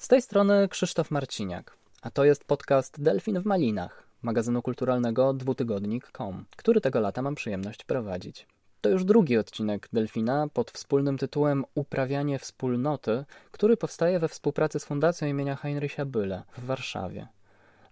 Z tej strony Krzysztof Marciniak, a to jest podcast Delfin w Malinach, magazynu kulturalnego dwutygodnik.com, który tego lata mam przyjemność prowadzić. To już drugi odcinek Delfina pod wspólnym tytułem Uprawianie wspólnoty, który powstaje we współpracy z Fundacją im. Heinricha Bölla w Warszawie.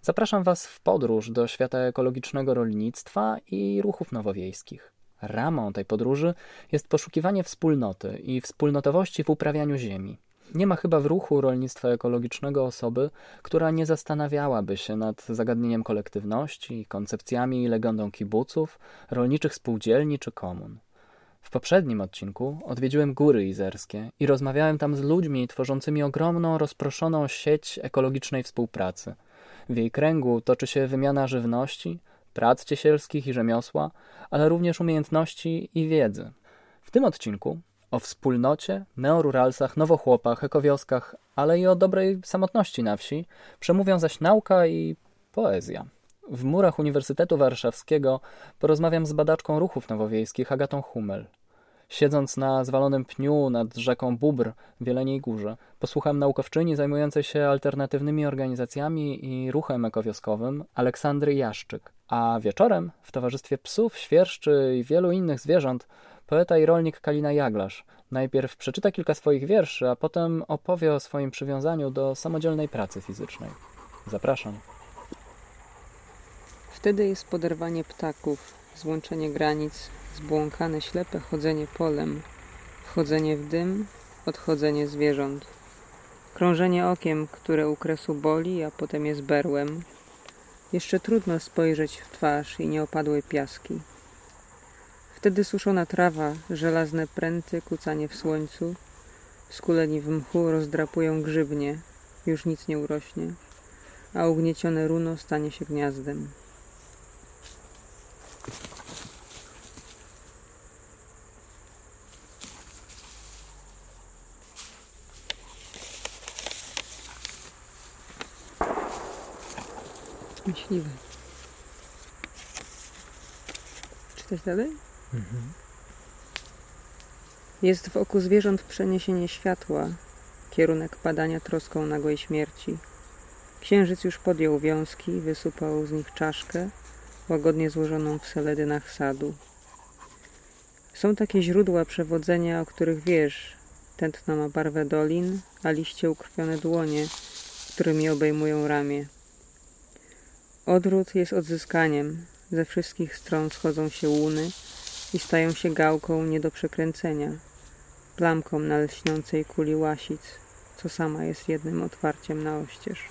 Zapraszam Was w podróż do świata ekologicznego rolnictwa i ruchów nowowiejskich. Ramą tej podróży jest poszukiwanie wspólnoty i wspólnotowości w uprawianiu ziemi. Nie ma chyba w ruchu rolnictwa ekologicznego osoby, która nie zastanawiałaby się nad zagadnieniem kolektywności, koncepcjami i legendą kibuców, rolniczych spółdzielni czy komun. W poprzednim odcinku odwiedziłem Góry Izerskie i rozmawiałem tam z ludźmi tworzącymi ogromną, rozproszoną sieć ekologicznej współpracy. W jej kręgu toczy się wymiana żywności, prac ciesielskich i rzemiosła, ale również umiejętności i wiedzy. W tym odcinku o wspólnocie, neoruralsach, nowochłopach, ekowioskach, ale i o dobrej samotności na wsi przemówią zaś nauka i poezja. W murach Uniwersytetu Warszawskiego porozmawiam z badaczką ruchów nowowiejskich Agatą Hummel. Siedząc na zwalonym pniu nad rzeką Bóbr w Jeleniej Górze, posłucham naukowczyni zajmującej się alternatywnymi organizacjami i ruchem ekowioskowym Aleksandry Jaszczyk, a wieczorem w towarzystwie psów, świerszczy i wielu innych zwierząt poeta i rolnik Kalina Jaglarz najpierw przeczyta kilka swoich wierszy, a potem opowie o swoim przywiązaniu do samodzielnej pracy fizycznej. Zapraszam. Wtedy jest poderwanie ptaków, złączenie granic, zbłąkane ślepe chodzenie polem, wchodzenie w dym, odchodzenie zwierząt. Krążenie okiem, które u kresu boli, a potem jest berłem. Jeszcze trudno spojrzeć w twarz i nieopadłe piaski. Wtedy suszona trawa, żelazne pręty, kucanie w słońcu. Skuleni w mchu rozdrapują grzybnie, już nic nie urośnie, a ugniecione runo stanie się gniazdem. Myśliwe. Czytać dalej? Jest w oku zwierząt przeniesienie światła, kierunek padania troską nagłej śmierci. Księżyc już podjął wiązki, wysupał z nich czaszkę, łagodnie złożoną w seledynach sadu. Są takie źródła przewodzenia, o których wiesz. Tętno ma barwę dolin, a liście ukrwione dłonie, którymi obejmują ramię. Odwrót jest odzyskaniem. Ze wszystkich stron schodzą się łuny i stają się gałką nie do przekręcenia, plamką na lśniącej kuli łasic, co sama jest jednym otwarciem na oścież.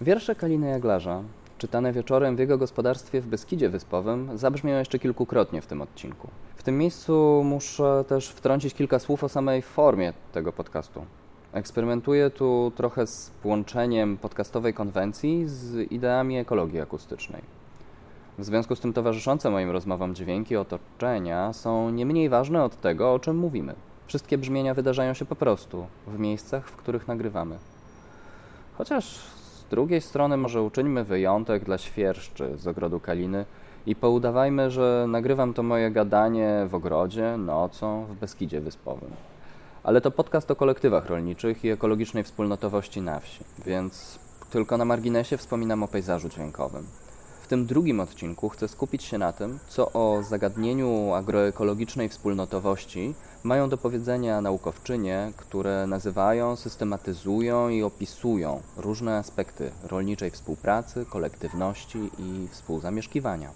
Wiersze Kaliny Jaglarza, czytane wieczorem w jego gospodarstwie w Beskidzie Wyspowym, zabrzmią jeszcze kilkukrotnie w tym odcinku. W tym miejscu muszę też wtrącić kilka słów o samej formie tego podcastu. Eksperymentuję tu trochę z połączeniem podcastowej konwencji z ideami ekologii akustycznej. W związku z tym towarzyszące moim rozmowom dźwięki otoczenia są nie mniej ważne od tego, o czym mówimy. Wszystkie brzmienia wydarzają się po prostu w miejscach, w których nagrywamy. Chociaż z drugiej strony może uczyńmy wyjątek dla świerszczy z ogrodu Kaliny i poudawajmy, że nagrywam to moje gadanie w ogrodzie, nocą, w Beskidzie Wyspowym. Ale to podcast o kolektywach rolniczych i ekologicznej wspólnotowości na wsi, więc tylko na marginesie wspominam o pejzażu dźwiękowym. W tym drugim odcinku chcę skupić się na tym, co o zagadnieniu agroekologicznej wspólnotowości mają do powiedzenia naukowczynie, które nazywają, systematyzują i opisują różne aspekty rolniczej współpracy, kolektywności i współzamieszkiwania.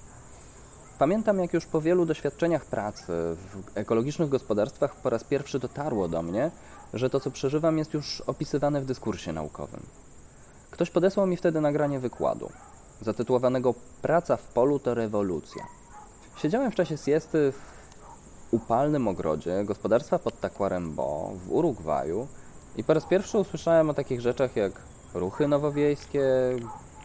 Pamiętam, jak już po wielu doświadczeniach pracy w ekologicznych gospodarstwach po raz pierwszy dotarło do mnie, że to, co przeżywam, jest już opisywane w dyskursie naukowym. Ktoś podesłał mi wtedy nagranie wykładu, zatytułowanego Praca w polu to rewolucja. Siedziałem w czasie siesty w upalnym ogrodzie gospodarstwa pod Tacuarembo w Urugwaju i po raz pierwszy usłyszałem o takich rzeczach jak ruchy nowowiejskie,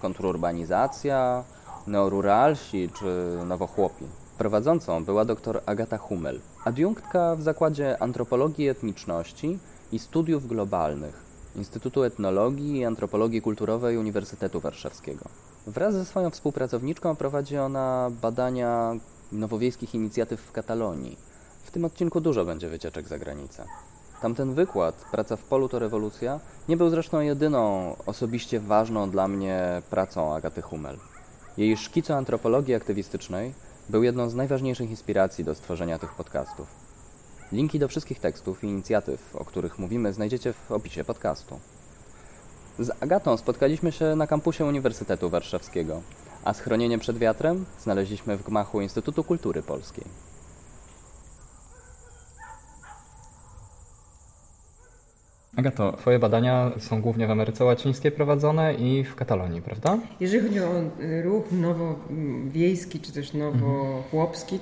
kontrurbanizacja, neoruralsi czy nowochłopi. Prowadzącą była dr Agata Hummel, adiunktka w Zakładzie Antropologii i Etniczności i Studiów Globalnych Instytutu Etnologii i Antropologii Kulturowej Uniwersytetu Warszawskiego. Wraz ze swoją współpracowniczką prowadzi ona badania nowowiejskich inicjatyw w Katalonii, w tym odcinku dużo będzie wycieczek za granicę. Tamten wykład, Praca w polu to rewolucja, nie był zresztą jedyną osobiście ważną dla mnie pracą Agaty Hummel. Jej szkic o antropologii aktywistycznej był jedną z najważniejszych inspiracji do stworzenia tych podcastów. Linki do wszystkich tekstów i inicjatyw, o których mówimy, znajdziecie w opisie podcastu. Z Agatą spotkaliśmy się na kampusie Uniwersytetu Warszawskiego, a schronienie przed wiatrem znaleźliśmy w gmachu Instytutu Kultury Polskiej. Agato, twoje badania są głównie w Ameryce Łacińskiej prowadzone i w Katalonii, prawda? Jeżeli chodzi o ruch nowowiejski czy też nowochłopski,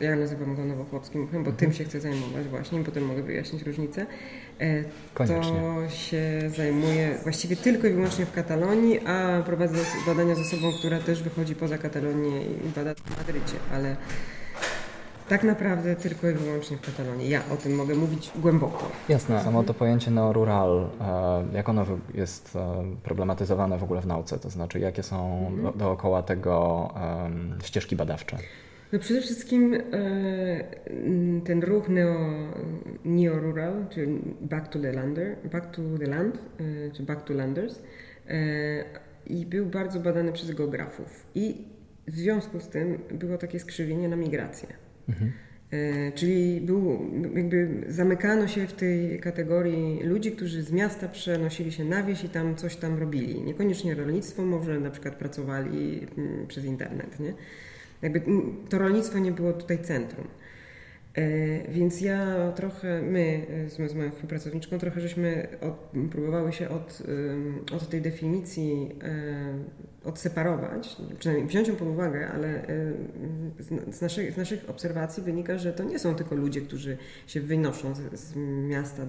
ja nazywam go nowochłopskim, bo tym się chcę zajmować właśnie, potem mogę wyjaśnić różnicę. To się zajmuje właściwie tylko i wyłącznie w Katalonii, a prowadzę badania z osobą, która też wychodzi poza Katalonię i bada w Madrycie, ale tak naprawdę tylko i wyłącznie w Katalonii. Ja o tym mogę mówić głęboko. Jasne, samo to pojęcie neorural, jak ono jest problematyzowane w ogóle w nauce? To znaczy, jakie są dookoła tego ścieżki badawcze? No przede wszystkim ten ruch neo-rural, czy back to landers, i był bardzo badany przez geografów. I w związku z tym było takie skrzywienie na migrację. Mhm. Czyli jakby zamykano się w tej kategorii ludzi, którzy z miasta przenosili się na wieś i tam coś tam robili. Niekoniecznie rolnictwo, może na przykład pracowali przez internet, nie? Jakby to rolnictwo nie było tutaj centrum. Więc ja trochę, my z moją współpracowniczką trochę żeśmy próbowały się od tej definicji odseparować, przynajmniej wziąć ją pod uwagę, ale z naszych obserwacji wynika, że to nie są tylko ludzie, którzy się wynoszą z miasta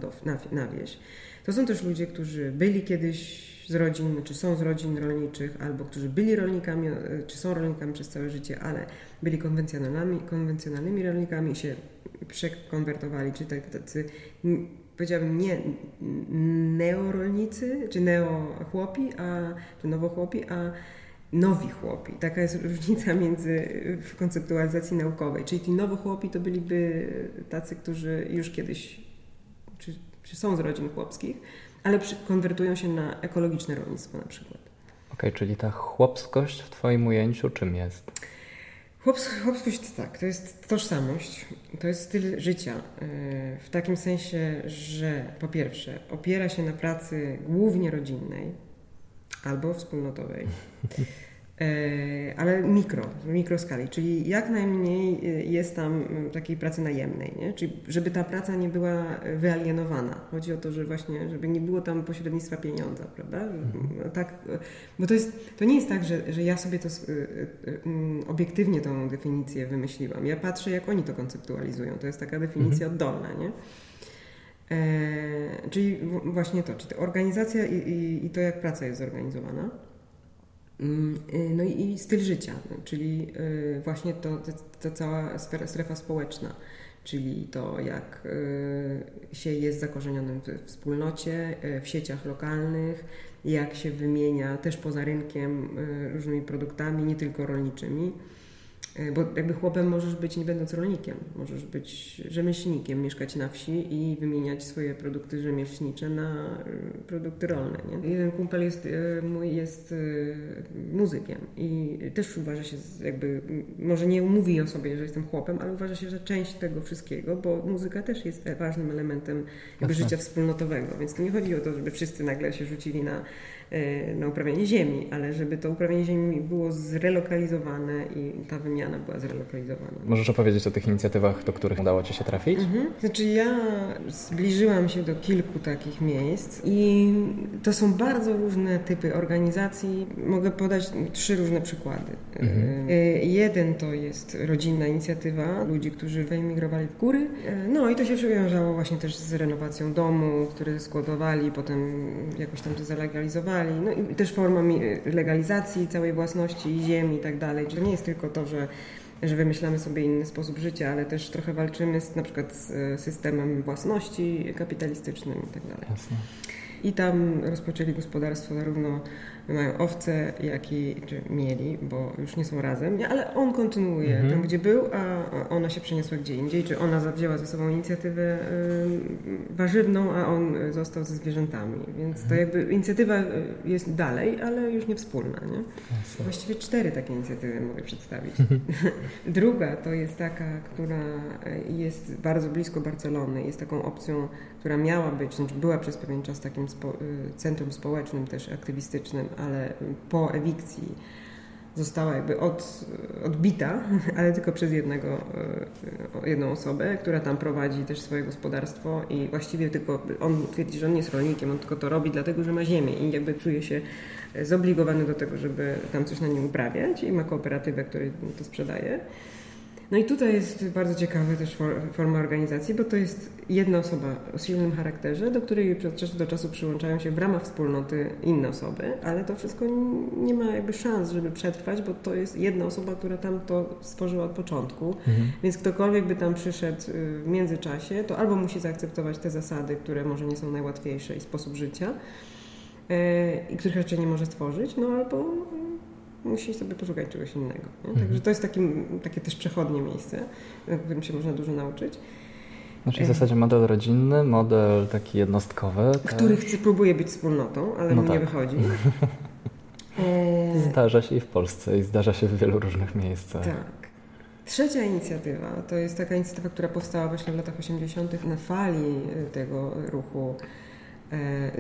na wieś. To są też ludzie, którzy byli kiedyś z rodzin, czy są z rodzin rolniczych, albo którzy byli rolnikami, czy są rolnikami przez całe życie, ale byli konwencjonalnymi rolnikami i się przekonwertowali, czy tacy, powiedziałabym, nie neorolnicy, czy neochłopi, czy nowochłopi, a nowi chłopi. Taka jest różnica w konceptualizacji naukowej. Czyli ci nowochłopi to byliby tacy, którzy już kiedyś, czy są z rodzin chłopskich, ale konwertują się na ekologiczne rolnictwo na przykład. Okej, czyli ta chłopskość w twoim ujęciu czym jest? Chłopskość to jest tożsamość, to jest styl życia. W takim sensie, że po pierwsze opiera się na pracy głównie rodzinnej albo wspólnotowej, ale w mikroskali, czyli jak najmniej jest tam takiej pracy najemnej, nie? Czyli żeby ta praca nie była wyalienowana. Chodzi o to, że właśnie, żeby nie było tam pośrednictwa pieniądza, prawda? Tak, bo to nie jest tak, że ja sobie to obiektywnie tą definicję wymyśliłam. Ja patrzę, jak oni to konceptualizują. To jest taka definicja oddolna, nie? Czyli właśnie to, czyli organizacja i to, jak praca jest zorganizowana. No i styl życia, czyli właśnie to cała strefa społeczna, czyli to, jak się jest zakorzenionym w wspólnocie, w sieciach lokalnych, jak się wymienia też poza rynkiem różnymi produktami, nie tylko rolniczymi, bo jakby chłopem możesz być nie będąc rolnikiem, możesz być rzemieślnikiem, mieszkać na wsi i wymieniać swoje produkty rzemieślnicze na produkty rolne, nie? Jeden kumpel mój jest muzykiem i też uważa się jakby, może nie mówi o sobie, że jestem chłopem, ale uważa się, że część tego wszystkiego, bo muzyka też jest ważnym elementem jakby życia wspólnotowego, więc tu nie chodzi o to, żeby wszyscy nagle się rzucili na uprawianie ziemi, ale żeby to uprawianie ziemi było zrelokalizowane i ta wymiana była zrelokalizowana. Możesz opowiedzieć o tych inicjatywach, do których udało Ci się trafić? Znaczy ja zbliżyłam się do kilku takich miejsc i to są bardzo różne typy organizacji. Mogę podać 3 różne przykłady. Jeden to jest rodzinna inicjatywa ludzi, którzy wyemigrowali w góry. No i to się wiązało właśnie też z renowacją domu, który składowali, potem jakoś tam to zalegalizowali. No i też forma legalizacji całej własności, ziemi i tak dalej. To nie jest tylko to, że wymyślamy sobie inny sposób życia, ale też trochę walczymy na przykład z systemem własności kapitalistycznym i tak dalej. Jasne. i tam rozpoczęli gospodarstwo, zarówno mają owce, jak i mieli, bo już nie są razem, ale on kontynuuje tam, gdzie był, a ona się przeniosła gdzie indziej, czy ona zawzięła ze sobą inicjatywę warzywną, a on został ze zwierzętami, więc to jakby inicjatywa jest dalej, ale już nie wspólna, nie? Właściwie 4 takie inicjatywy mogę przedstawić. Druga to jest taka, która jest bardzo blisko Barcelony, jest taką opcją, która miała być, znaczy była przez pewien czas takim centrum społecznym, też aktywistycznym, ale po ewikcji została jakby odbita, ale tylko przez jedną osobę, która tam prowadzi też swoje gospodarstwo i właściwie tylko, on twierdzi, że on nie jest rolnikiem, on tylko to robi dlatego, że ma ziemię i jakby czuje się zobligowany do tego, żeby tam coś na nim uprawiać i ma kooperatywę, której to sprzedaje. No i tutaj jest bardzo ciekawa też forma organizacji, bo to jest jedna osoba o silnym charakterze, do której od czasu do czasu przyłączają się w ramach wspólnoty inne osoby, ale to wszystko nie ma jakby szans, żeby przetrwać, bo to jest jedna osoba, która tam to stworzyła od początku, więc ktokolwiek by tam przyszedł w międzyczasie, to albo musi zaakceptować te zasady, które może nie są najłatwiejsze i sposób życia, i których raczej nie może stworzyć, no albo musi sobie poszukać czegoś innego. Nie? Także to jest takie też przechodnie miejsce, w którym się można dużo nauczyć. Znaczy w zasadzie model rodzinny, model taki jednostkowy. Który próbuje być wspólnotą, ale mu nie wychodzi. Zdarza się i w Polsce, i zdarza się w wielu różnych miejscach. Tak. Trzecia inicjatywa to jest taka inicjatywa, która powstała właśnie w latach 80. na fali tego ruchu.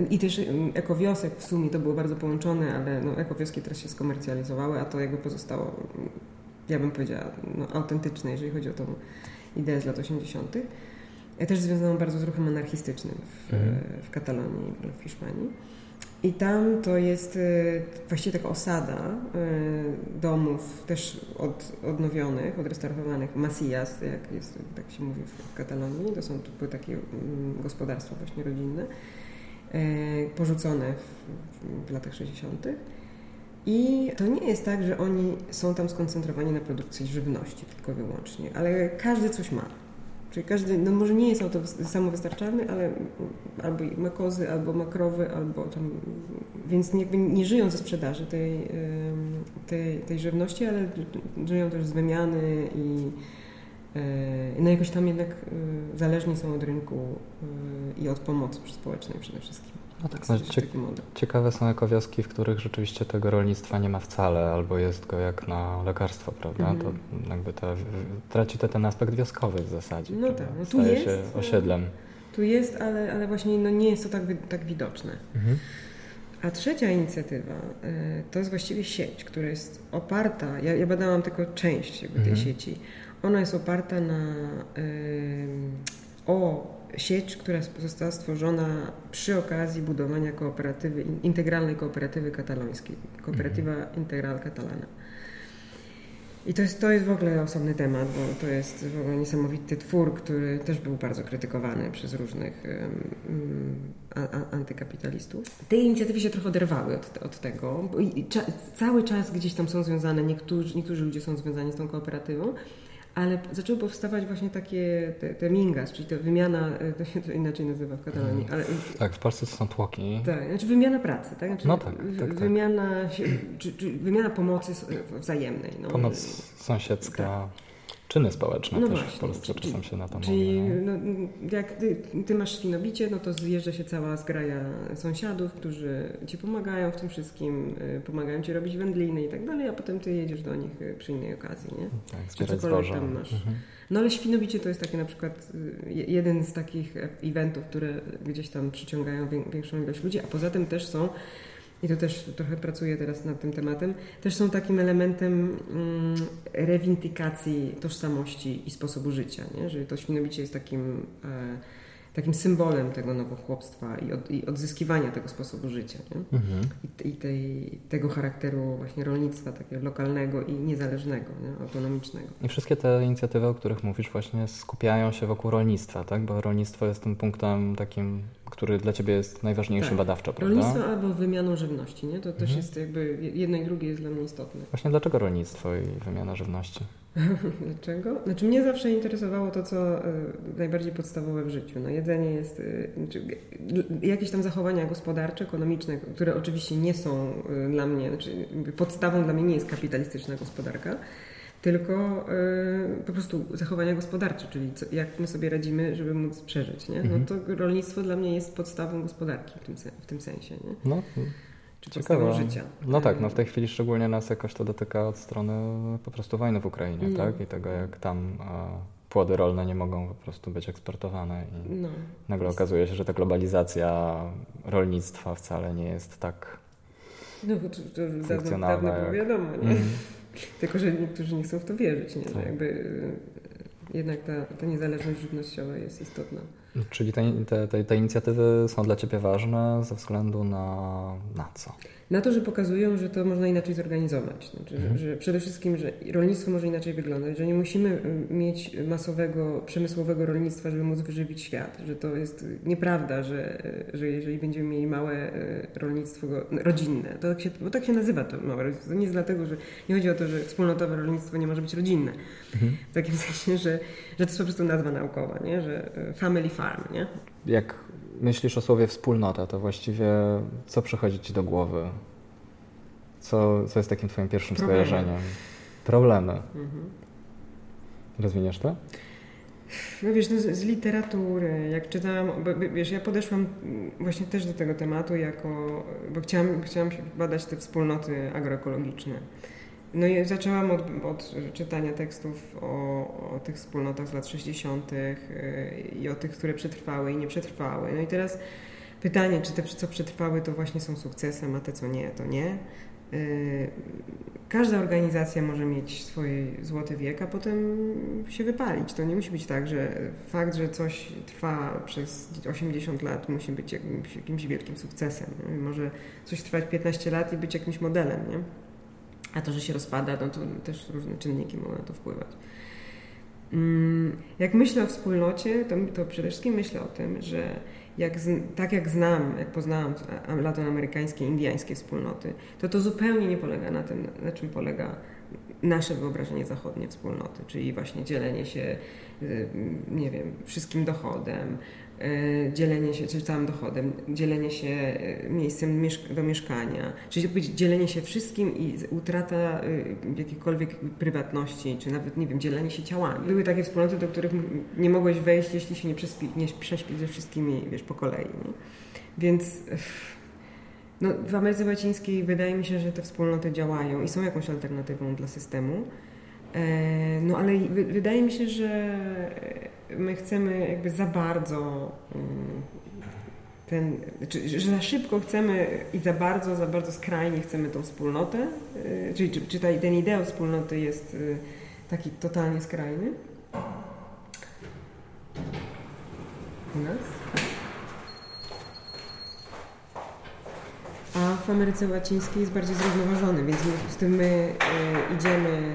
I też ekowiosek w sumie to było bardzo połączone, ale ekowioski teraz się skomercjalizowały, a to jakby pozostało, ja bym powiedziała, autentyczne, jeżeli chodzi o tą ideę z lat 80. Ja też związaną bardzo z ruchem anarchistycznym w Katalonii, w Hiszpanii. I tam to jest właściwie taka osada domów też odnowionych, odrestaurowanych, masillas, tak się mówi w Katalonii. To są takie gospodarstwa właśnie rodzinne, porzucone w latach 60. I to nie jest tak, że oni są tam skoncentrowani na produkcji żywności tylko wyłącznie, ale każdy coś ma. Czyli każdy, może nie jest samowystarczalny, ale albo ma kozy, albo ma krowy, albo tam... Więc nie żyją ze sprzedaży tej żywności, ale żyją też z wymiany i jakoś tam jednak zależni są od rynku i od pomocy społecznej przede wszystkim. No tak, ciekawe są ekowioski, w których rzeczywiście tego rolnictwa nie ma wcale, albo jest go jak na lekarstwo, prawda? To jakby traci to ten aspekt wioskowy w zasadzie. No tak, staje się osiedlem. Tu jest, ale właśnie nie jest to tak widoczne. A trzecia inicjatywa to jest właściwie sieć, która jest oparta, ja badałam tylko część tej sieci. Ona jest oparta o sieć, która została stworzona przy okazji budowania integralnej kooperatywy katalońskiej. Kooperatywa Integral Catalana. I to jest w ogóle osobny temat, bo to jest w ogóle niesamowity twór, który też był bardzo krytykowany przez różnych antykapitalistów. Te inicjatywy się trochę oderwały od tego. Cały czas gdzieś tam są związane, niektórzy ludzie są związani z tą kooperatywą, ale zaczęły powstawać właśnie takie te mingas, czyli ta wymiana, to się inaczej nazywa w Katalonii. Ale, tak, w Polsce to są tłoki. Tak, znaczy wymiana pracy, tak? Znaczy wymiana, czy wymiana pomocy wzajemnej. Pomoc sąsiedzka, czyny społeczne też właśnie, w Polsce czasem się na to mówi. Czyli jak ty masz świnobicie, to zjeżdża się cała zgraja sąsiadów, którzy ci pomagają w tym wszystkim, pomagają ci robić wędliny i tak dalej, a potem ty jedziesz do nich przy innej okazji, nie? Tak, zbierać zboże. Tam masz. Ale świnobicie to jest taki na przykład jeden z takich eventów, które gdzieś tam przyciągają większą ilość ludzi, a poza tym też są, i to też trochę pracuję teraz nad tym tematem, też są takim elementem rewindykacji tożsamości i sposobu życia, nie? Że to świnobicie jest takim symbolem tego nowochłopstwa i odzyskiwania tego sposobu życia, nie? Tego charakteru właśnie rolnictwa takiego lokalnego i niezależnego, nie? Autonomicznego. I wszystkie te inicjatywy, o których mówisz, właśnie skupiają się wokół rolnictwa, tak? Bo rolnictwo jest tym punktem takim, który dla ciebie jest najważniejszy badawczo, prawda? Rolnictwo albo wymianą żywności, nie? To też jest jakby jedno i drugie jest dla mnie istotne. Właśnie dlaczego rolnictwo i wymiana żywności? Dlaczego? Znaczy mnie zawsze interesowało to, co najbardziej podstawowe w życiu. No, jedzenie jest... jakieś tam zachowania gospodarcze, ekonomiczne, które oczywiście nie są dla mnie... Znaczy podstawą dla mnie nie jest kapitalistyczna gospodarka, tylko po prostu zachowania gospodarcze, czyli co, jak my sobie radzimy, żeby móc przeżyć. Nie? No to rolnictwo dla mnie jest podstawą gospodarki w tym sensie. Nie? No. Ciekawe. Życia. No tak, no w tej chwili szczególnie nas jakoś to dotyka od strony po prostu wojny w Ukrainie, no. Tak? I tego, jak tam płody rolne nie mogą po prostu być eksportowane i no. Nagle okazuje się, że ta globalizacja rolnictwa wcale nie jest tak funkcjonalna. To dawno było wiadomo, nie? Tylko, że niektórzy nie chcą w to wierzyć, nie? Tak. Że jakby jednak ta niezależność żywnościowa jest istotna. Czyli te inicjatywy są dla Ciebie ważne ze względu na co? Na to, że pokazują, że to można inaczej zorganizować. Znaczy, że przede wszystkim, że rolnictwo może inaczej wyglądać, że nie musimy mieć masowego, przemysłowego rolnictwa, żeby móc wyżywić świat. Że to jest nieprawda, że jeżeli będziemy mieli małe rolnictwo rodzinne, bo tak się nazywa to małe rolnictwo. To nie jest dlatego, że nie chodzi o to, że wspólnotowe rolnictwo nie może być rodzinne. W takim sensie, że to jest po prostu nazwa naukowa, nie? Że family farm. Nie? Jak myślisz o słowie wspólnota, to właściwie co przychodzi Ci do głowy? Co jest takim Twoim pierwszym skojarzeniem? Problemy. Rozwiniesz to? No wiesz, no z literatury, jak czytałam, wiesz, ja podeszłam właśnie też do tego tematu bo chciałam badać te wspólnoty agroekologiczne. No i zaczęłam od czytania tekstów o tych wspólnotach z lat 60. I o tych, które przetrwały i nie przetrwały. No i teraz pytanie, czy te, co przetrwały, to właśnie są sukcesem, a te, co nie, to nie. Każda organizacja może mieć swoje złoty wiek, a potem się wypalić. To nie musi być tak, że fakt, że coś trwa przez 80 lat musi być jakimś wielkim sukcesem. Może coś trwać 15 lat i być jakimś modelem, nie? A to, że się rozpada, no to też różne czynniki mogą na to wpływać. Jak myślę o wspólnocie, to przede wszystkim myślę o tym, że jak poznałam latynoamerykańskie, indyjskie wspólnoty, to zupełnie nie polega na tym, na czym polega nasze wyobrażenie zachodnie wspólnoty, czyli właśnie dzielenie się, nie wiem, wszystkim dochodem, dzielenie się, czy całym dochodem, dzielenie się miejscem do mieszkania, czyli dzielenie się wszystkim i utrata jakiejkolwiek prywatności, czy nawet, nie wiem, dzielenie się ciałami. Były takie wspólnoty, do których nie mogłeś wejść, jeśli się nie prześpić ze wszystkimi, wiesz, po kolei. Nie? Więc no, w Ameryce Łacińskiej wydaje mi się, że te wspólnoty działają i są jakąś alternatywą dla systemu. No ale wydaje mi się, że my chcemy jakby za bardzo że za szybko chcemy i za bardzo skrajnie chcemy tą wspólnotę, czyli czy ten ideał wspólnoty jest taki totalnie skrajny u nas. A w Ameryce Łacińskiej jest bardziej zrównoważony, więc z tym my idziemy,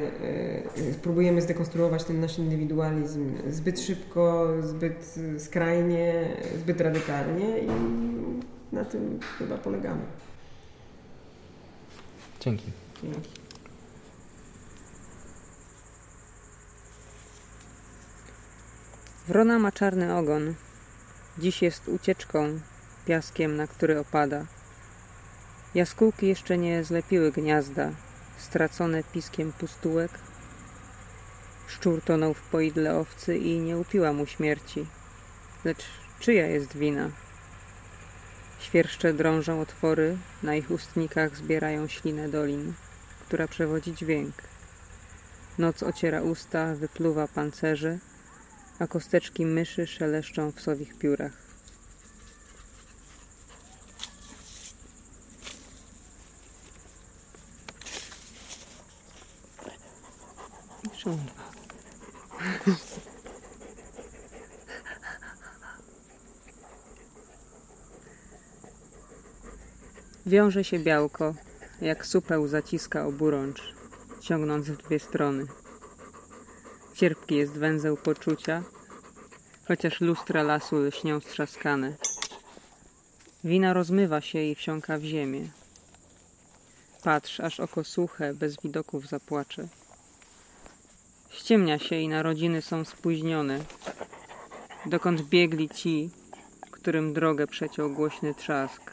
próbujemy zdekonstruować ten nasz indywidualizm zbyt szybko, zbyt skrajnie, zbyt radykalnie i na tym chyba polegamy. Dzięki. Wrona ma czarny ogon. Dziś jest ucieczką, piaskiem, na który opada. Jaskółki jeszcze nie zlepiły gniazda, stracone piskiem pustułek. Szczur tonął w poidle owcy i nie upiła mu śmierci. Lecz czyja jest wina? Świerszcze drążą otwory, na ich ustnikach zbierają ślinę dolin, która przewodzi dźwięk. Noc ociera usta, wypluwa pancerze, a kosteczki myszy szeleszczą w sowich piórach. Wiąże się białko, jak supeł zaciska oburącz, ciągnąc w dwie strony. Cierpki jest węzeł poczucia, chociaż lustra lasu lśnią strzaskane. Wina rozmywa się i wsiąka w ziemię. Patrz, aż oko suche, bez widoków zapłacze. Ściemnia się i narodziny są spóźnione, dokąd biegli ci, którym drogę przeciął głośny trzask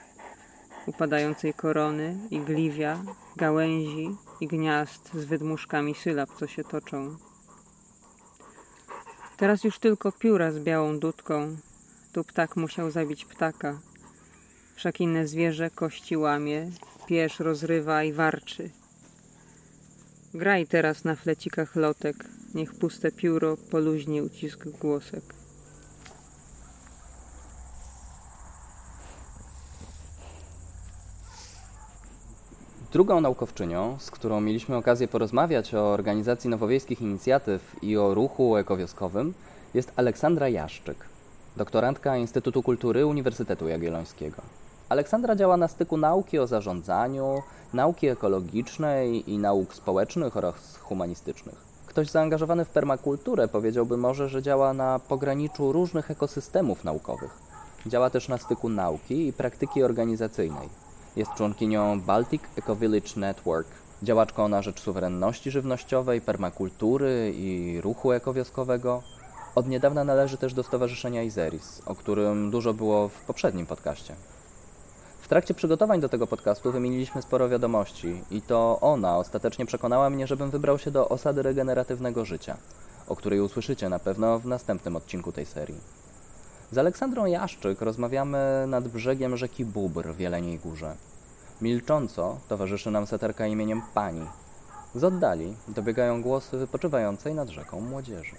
upadającej korony i gliwia, gałęzi i gniazd z wydmuszkami sylab, co się toczą. Teraz już tylko pióra z białą dudką. Tu ptak musiał zabić ptaka. Wszak inne zwierzę kości łamie, pierz rozrywa i warczy. Graj teraz na flecikach lotek, niech puste pióro poluźni ucisk głosek. Drugą naukowczynią, z którą mieliśmy okazję porozmawiać o organizacji nowowiejskich inicjatyw i o ruchu ekowioskowym, jest Aleksandra Jaszczyk, doktorantka Instytutu Kultury Uniwersytetu Jagiellońskiego. Aleksandra działa na styku nauki o zarządzaniu, nauki ekologicznej i nauk społecznych oraz humanistycznych. Ktoś zaangażowany w permakulturę powiedziałby może, że działa na pograniczu różnych ekosystemów naukowych. Działa też na styku nauki i praktyki organizacyjnej. Jest członkinią Baltic Ecovillage Network, działaczką na rzecz suwerenności żywnościowej, permakultury i ruchu ekowioskowego. Od niedawna należy też do Stowarzyszenia Izeris, o którym dużo było w poprzednim podcaście. W trakcie przygotowań do tego podcastu wymieniliśmy sporo wiadomości i to ona ostatecznie przekonała mnie, żebym wybrał się do osady regeneratywnego życia, o której usłyszycie na pewno w następnym odcinku tej serii. Z Aleksandrą Jaszczyk rozmawiamy nad brzegiem rzeki Bóbr w Jeleniej Górze. Milcząco towarzyszy nam seterka imieniem Pani. Z oddali dobiegają głosy wypoczywającej nad rzeką młodzieży.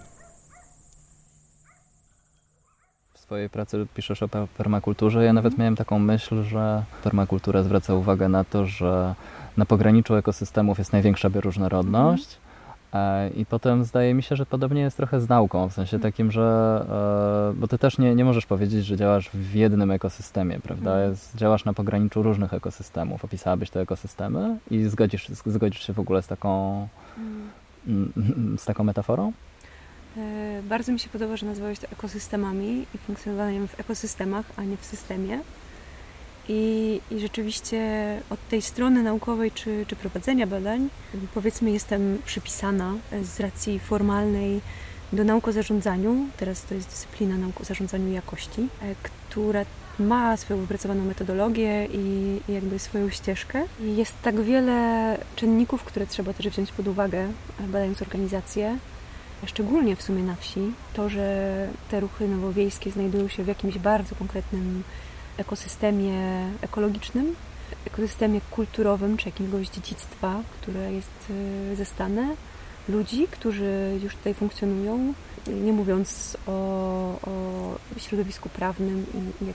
W swojej pracy piszesz o permakulturze. Ja nawet miałem taką myśl, że permakultura zwraca uwagę na to, że na pograniczu ekosystemów jest największa bioróżnorodność i potem zdaje mi się, że podobnie jest trochę z nauką, w sensie takim, że bo ty też nie możesz powiedzieć, że działasz w jednym ekosystemie, prawda? Działasz na pograniczu różnych ekosystemów. Opisałabyś te ekosystemy i zgodzisz się w ogóle z taką metaforą? Bardzo mi się podoba, że nazwałeś to ekosystemami i funkcjonowaniem w ekosystemach, a nie w systemie. I rzeczywiście od tej strony naukowej czy prowadzenia badań, powiedzmy, jestem przypisana z racji formalnej do nauk o zarządzaniu. Teraz to jest dyscyplina nauk o zarządzaniu jakości, która ma swoją wypracowaną metodologię i jakby swoją ścieżkę. I jest tak wiele czynników, które trzeba też wziąć pod uwagę, badając organizację. Szczególnie w sumie na wsi, to, że te ruchy nowowiejskie znajdują się w jakimś bardzo konkretnym ekosystemie ekologicznym, ekosystemie kulturowym czy jakiegoś dziedzictwa, które jest zastane, ludzi, którzy już tutaj funkcjonują, nie mówiąc o środowisku prawnym i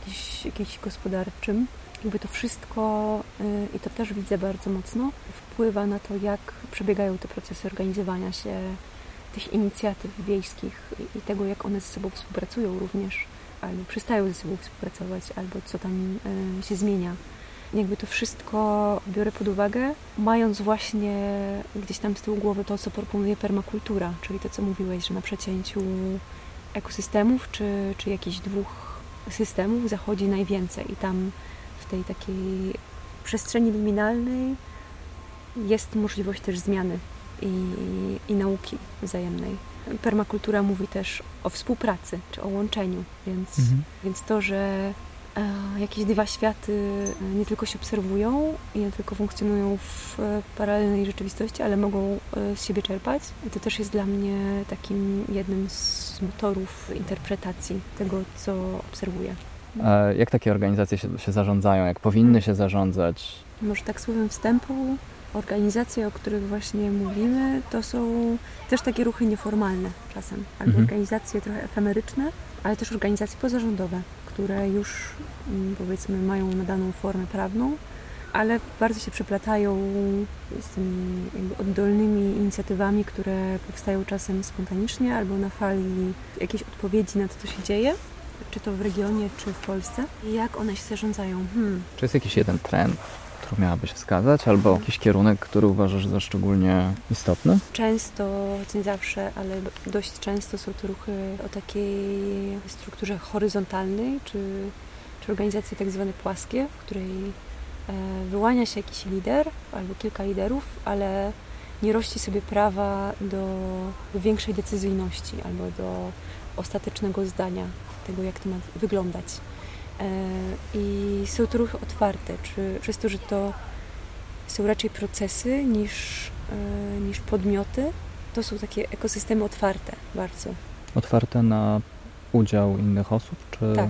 jakimś gospodarczym. Jakby to wszystko, i to też widzę bardzo mocno, wpływa na to, jak przebiegają te procesy organizowania się tych inicjatyw wiejskich i tego, jak one ze sobą współpracują również, albo przestają ze sobą współpracować, albo co tam się zmienia. Jakby to wszystko biorę pod uwagę, mając właśnie gdzieś tam z tyłu głowy to, co proponuje permakultura, czyli to, co mówiłeś, że na przecięciu ekosystemów czy jakichś dwóch systemów zachodzi najwięcej i tam w tej takiej przestrzeni liminalnej jest możliwość też zmiany. I nauki wzajemnej. Permakultura mówi też o współpracy, czy o łączeniu, więc to, że jakieś dwa światy nie tylko się obserwują i nie tylko funkcjonują w paralelnej rzeczywistości, ale mogą z siebie czerpać, to też jest dla mnie takim jednym z motorów interpretacji tego, co obserwuję. Jak takie organizacje się zarządzają? Jak powinny się zarządzać? Może tak słowem wstępu. Organizacje, o których właśnie mówimy, to są też takie ruchy nieformalne czasem, albo organizacje trochę efemeryczne, ale też organizacje pozarządowe, które już, powiedzmy, mają nadaną formę prawną, ale bardzo się przeplatają z tymi jakby oddolnymi inicjatywami, które powstają czasem spontanicznie albo na fali jakiejś odpowiedzi na to, co się dzieje, czy to w regionie, czy w Polsce. I jak one się zarządzają? Czy jest jakiś jeden trend, który miałabyś wskazać, albo jakiś kierunek, który uważasz za szczególnie istotny? Często, choć nie zawsze, ale dość często są to ruchy o takiej strukturze horyzontalnej, czy organizacje tak zwane płaskie, w której wyłania się jakiś lider albo kilka liderów, ale nie rości sobie prawa do większej decyzyjności albo do ostatecznego zdania tego, jak to ma wyglądać. I są to ruchy otwarte, przez to, że to są raczej procesy niż podmioty. To są takie ekosystemy otwarte bardzo. Otwarte na udział innych osób? Czy... Tak.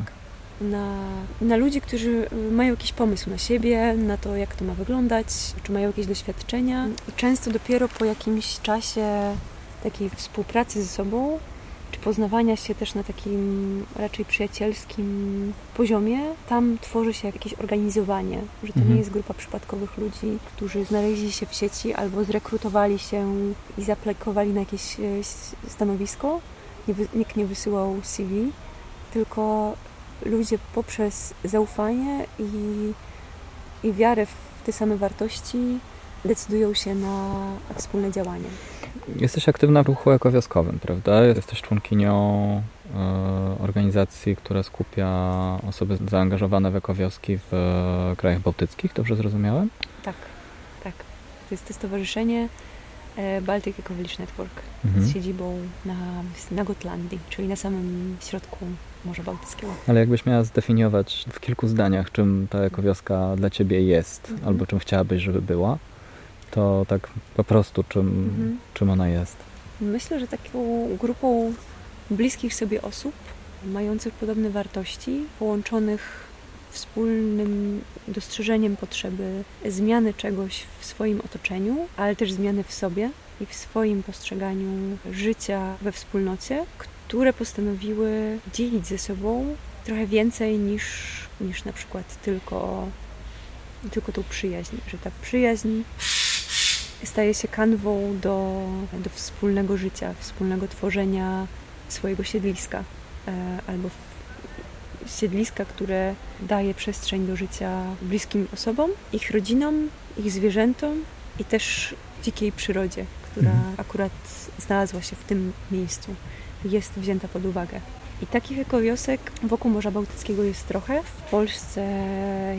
Na ludzi, którzy mają jakiś pomysł na siebie, na to, jak to ma wyglądać, czy mają jakieś doświadczenia. I często dopiero po jakimś czasie takiej współpracy ze sobą, czy poznawania się też na takim raczej przyjacielskim poziomie, tam tworzy się jakieś organizowanie, że to nie jest grupa przypadkowych ludzi, którzy znaleźli się w sieci albo zrekrutowali się i zaaplikowali na jakieś stanowisko. Nikt nie wysyłał CV, tylko ludzie poprzez zaufanie i wiarę w te same wartości decydują się na wspólne działanie. Jesteś aktywna w ruchu ekowioskowym, prawda? Jesteś członkinią organizacji, która skupia osoby zaangażowane w ekowioski w krajach bałtyckich, dobrze zrozumiałem? Tak, tak. To jest to stowarzyszenie Baltic Ecovillage Network z siedzibą na Gotlandii, czyli na samym środku Morza Bałtyckiego. Ale jakbyś miała zdefiniować w kilku zdaniach, czym ta ekowioska dla Ciebie jest, albo czym chciałabyś, żeby była, to tak po prostu czym ona jest? Myślę, że taką grupą bliskich sobie osób, mających podobne wartości, połączonych wspólnym dostrzeżeniem potrzeby zmiany czegoś w swoim otoczeniu, ale też zmiany w sobie i w swoim postrzeganiu życia we wspólnocie, które postanowiły dzielić ze sobą trochę więcej niż na przykład tylko tą przyjaźń. Że ta przyjaźń staje się kanwą do wspólnego życia, wspólnego tworzenia swojego siedliska albo siedliska, które daje przestrzeń do życia bliskim osobom, ich rodzinom, ich zwierzętom i też dzikiej przyrodzie, która akurat znalazła się w tym miejscu, jest wzięta pod uwagę. I takich ekowiosek wokół Morza Bałtyckiego jest trochę. W Polsce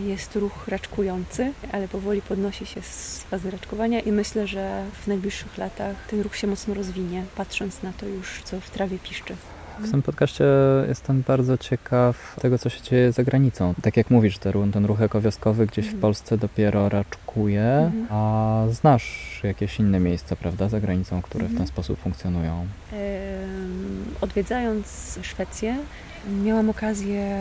jest ruch raczkujący, ale powoli podnosi się z fazy raczkowania i myślę, że w najbliższych latach ten ruch się mocno rozwinie, patrząc na to już, co w trawie piszczy. W tym podcaście jestem bardzo ciekaw tego, co się dzieje za granicą. Tak jak mówisz, ten ruch ekowioskowy gdzieś w Polsce dopiero raczkuje, a znasz jakieś inne miejsca, prawda, za granicą, które w ten sposób funkcjonują? Odwiedzając Szwecję, miałam okazję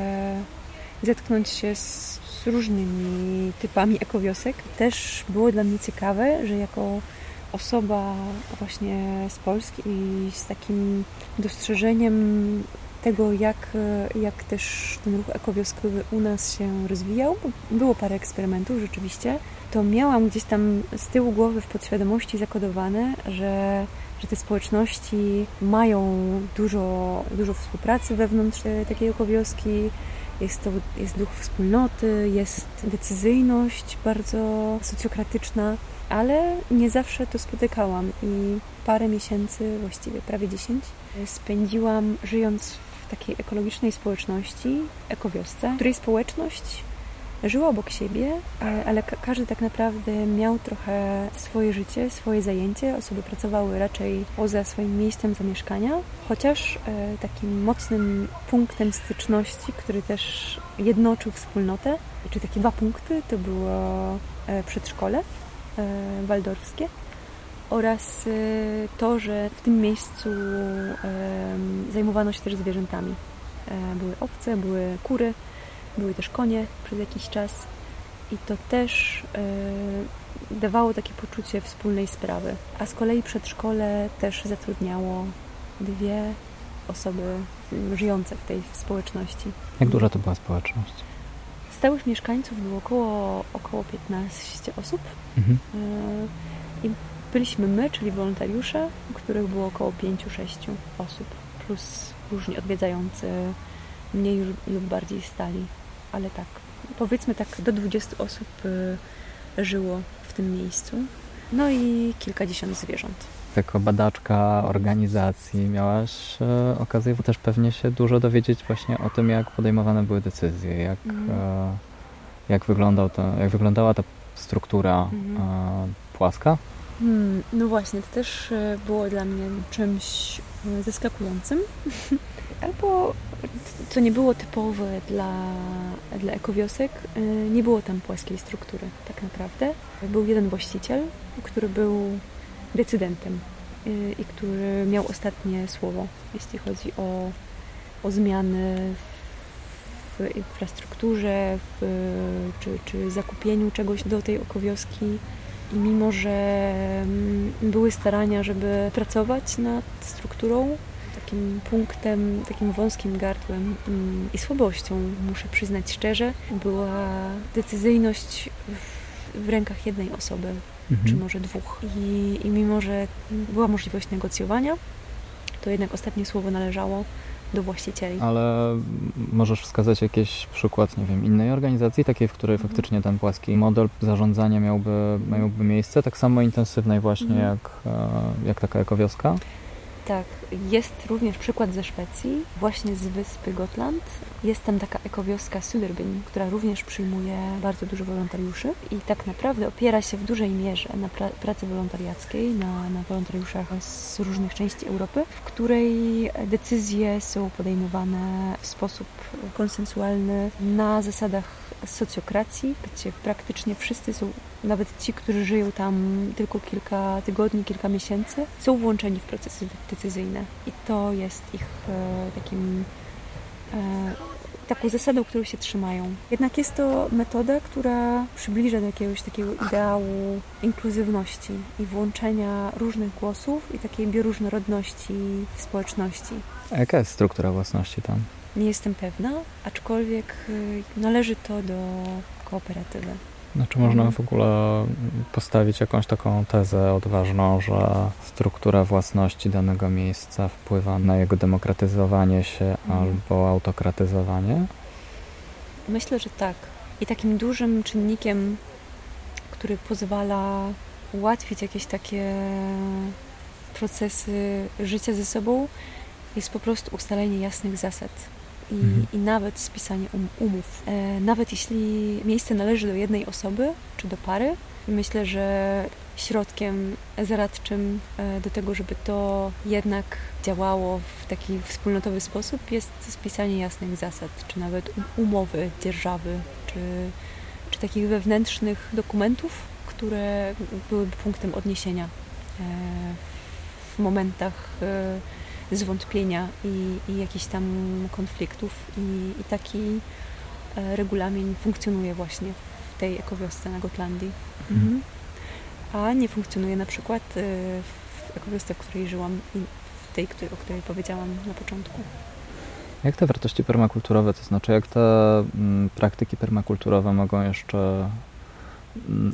zetknąć się z różnymi typami ekowiosek. Też było dla mnie ciekawe, że jako osoba właśnie z Polski i z takim dostrzeżeniem tego, jak też ten ruch ekowioskowy u nas się rozwijał. Było parę eksperymentów rzeczywiście. To miałam gdzieś tam z tyłu głowy w podświadomości zakodowane, że te społeczności mają dużo współpracy wewnątrz takiej ekowioski. Jest duch wspólnoty, jest decyzyjność bardzo socjokratyczna, ale nie zawsze to spotykałam i parę miesięcy, właściwie prawie 10, spędziłam żyjąc w takiej ekologicznej społeczności, ekowiosce, której społeczność żyła obok siebie, ale każdy tak naprawdę miał trochę swoje życie, swoje zajęcie. Osoby pracowały raczej poza swoim miejscem zamieszkania, chociaż takim mocnym punktem styczności, który też jednoczył wspólnotę, czy takie dwa punkty, to było przedszkole waldorfskie oraz to, że w tym miejscu zajmowano się też zwierzętami. Były owce, były kury, były też konie przez jakiś czas i to też dawało takie poczucie wspólnej sprawy. A z kolei przedszkole też zatrudniało dwie osoby żyjące w tej społeczności. Jak duża to była społeczność? Stałych mieszkańców było około 15 osób i byliśmy my, czyli wolontariusze, których było około 5-6 osób, plus różni odwiedzający mniej lub bardziej stali, ale tak, powiedzmy tak do 20 osób żyło w tym miejscu, no i kilkadziesiąt zwierząt. Jako badaczka organizacji miałaś okazję też pewnie się dużo dowiedzieć właśnie o tym, jak podejmowane były decyzje, jak wyglądała ta struktura płaska No właśnie, to też było dla mnie czymś zaskakującym. Albo co nie było typowe dla ekowiosek, nie było tam płaskiej struktury tak naprawdę. Był jeden właściciel, który był decydentem i który miał ostatnie słowo, jeśli chodzi o zmiany w infrastrukturze czy zakupieniu czegoś do tej ekowioski. I mimo, że były starania, żeby pracować nad strukturą, takim punktem, takim wąskim gardłem i słabością, muszę przyznać szczerze, była decyzyjność w rękach jednej osoby, czy może dwóch. I mimo, że była możliwość negocjowania, to jednak ostatnie słowo należało do właścicieli. Ale możesz wskazać jakiś przykład, nie wiem, innej organizacji, takiej, w której faktycznie ten płaski model zarządzania miałby miejsce, tak samo intensywnej właśnie jak taka ekowioska? Tak, jest również przykład ze Szwecji, właśnie z wyspy Gotland. Jest tam taka ekowioska Söderbyń, która również przyjmuje bardzo dużo wolontariuszy i tak naprawdę opiera się w dużej mierze na pracy wolontariackiej, na wolontariuszach z różnych części Europy, w której decyzje są podejmowane w sposób konsensualny na zasadach socjokracji, gdzie praktycznie wszyscy są, nawet ci, którzy żyją tam tylko kilka tygodni, kilka miesięcy, są włączeni w procesy decyzyjne. I to jest ich taką zasadą, którą się trzymają. Jednak jest to metoda, która przybliża do jakiegoś takiego ideału inkluzywności i włączenia różnych głosów i takiej bioróżnorodności w społeczności. A jaka jest struktura własności tam? Nie jestem pewna, aczkolwiek należy to do kooperatywy. Znaczy można w ogóle postawić jakąś taką tezę odważną, że struktura własności danego miejsca wpływa na jego demokratyzowanie się albo autokratyzowanie? Myślę, że tak. I takim dużym czynnikiem, który pozwala ułatwić jakieś takie procesy życia ze sobą, jest po prostu ustalenie jasnych zasad. I nawet spisanie umów. Nawet jeśli miejsce należy do jednej osoby czy do pary, myślę, że środkiem zaradczym do tego, żeby to jednak działało w taki wspólnotowy sposób, jest spisanie jasnych zasad, czy nawet umowy dzierżawy, czy takich wewnętrznych dokumentów, które byłyby punktem odniesienia w momentach zwątpienia i jakichś tam konfliktów i taki regulamin funkcjonuje właśnie w tej ekowiosce na Gotlandii. A nie funkcjonuje na przykład w ekowiosce, w której żyłam i w tej, o której powiedziałam na początku. Jak te wartości permakulturowe, to znaczy jak te praktyki permakulturowe mogą jeszcze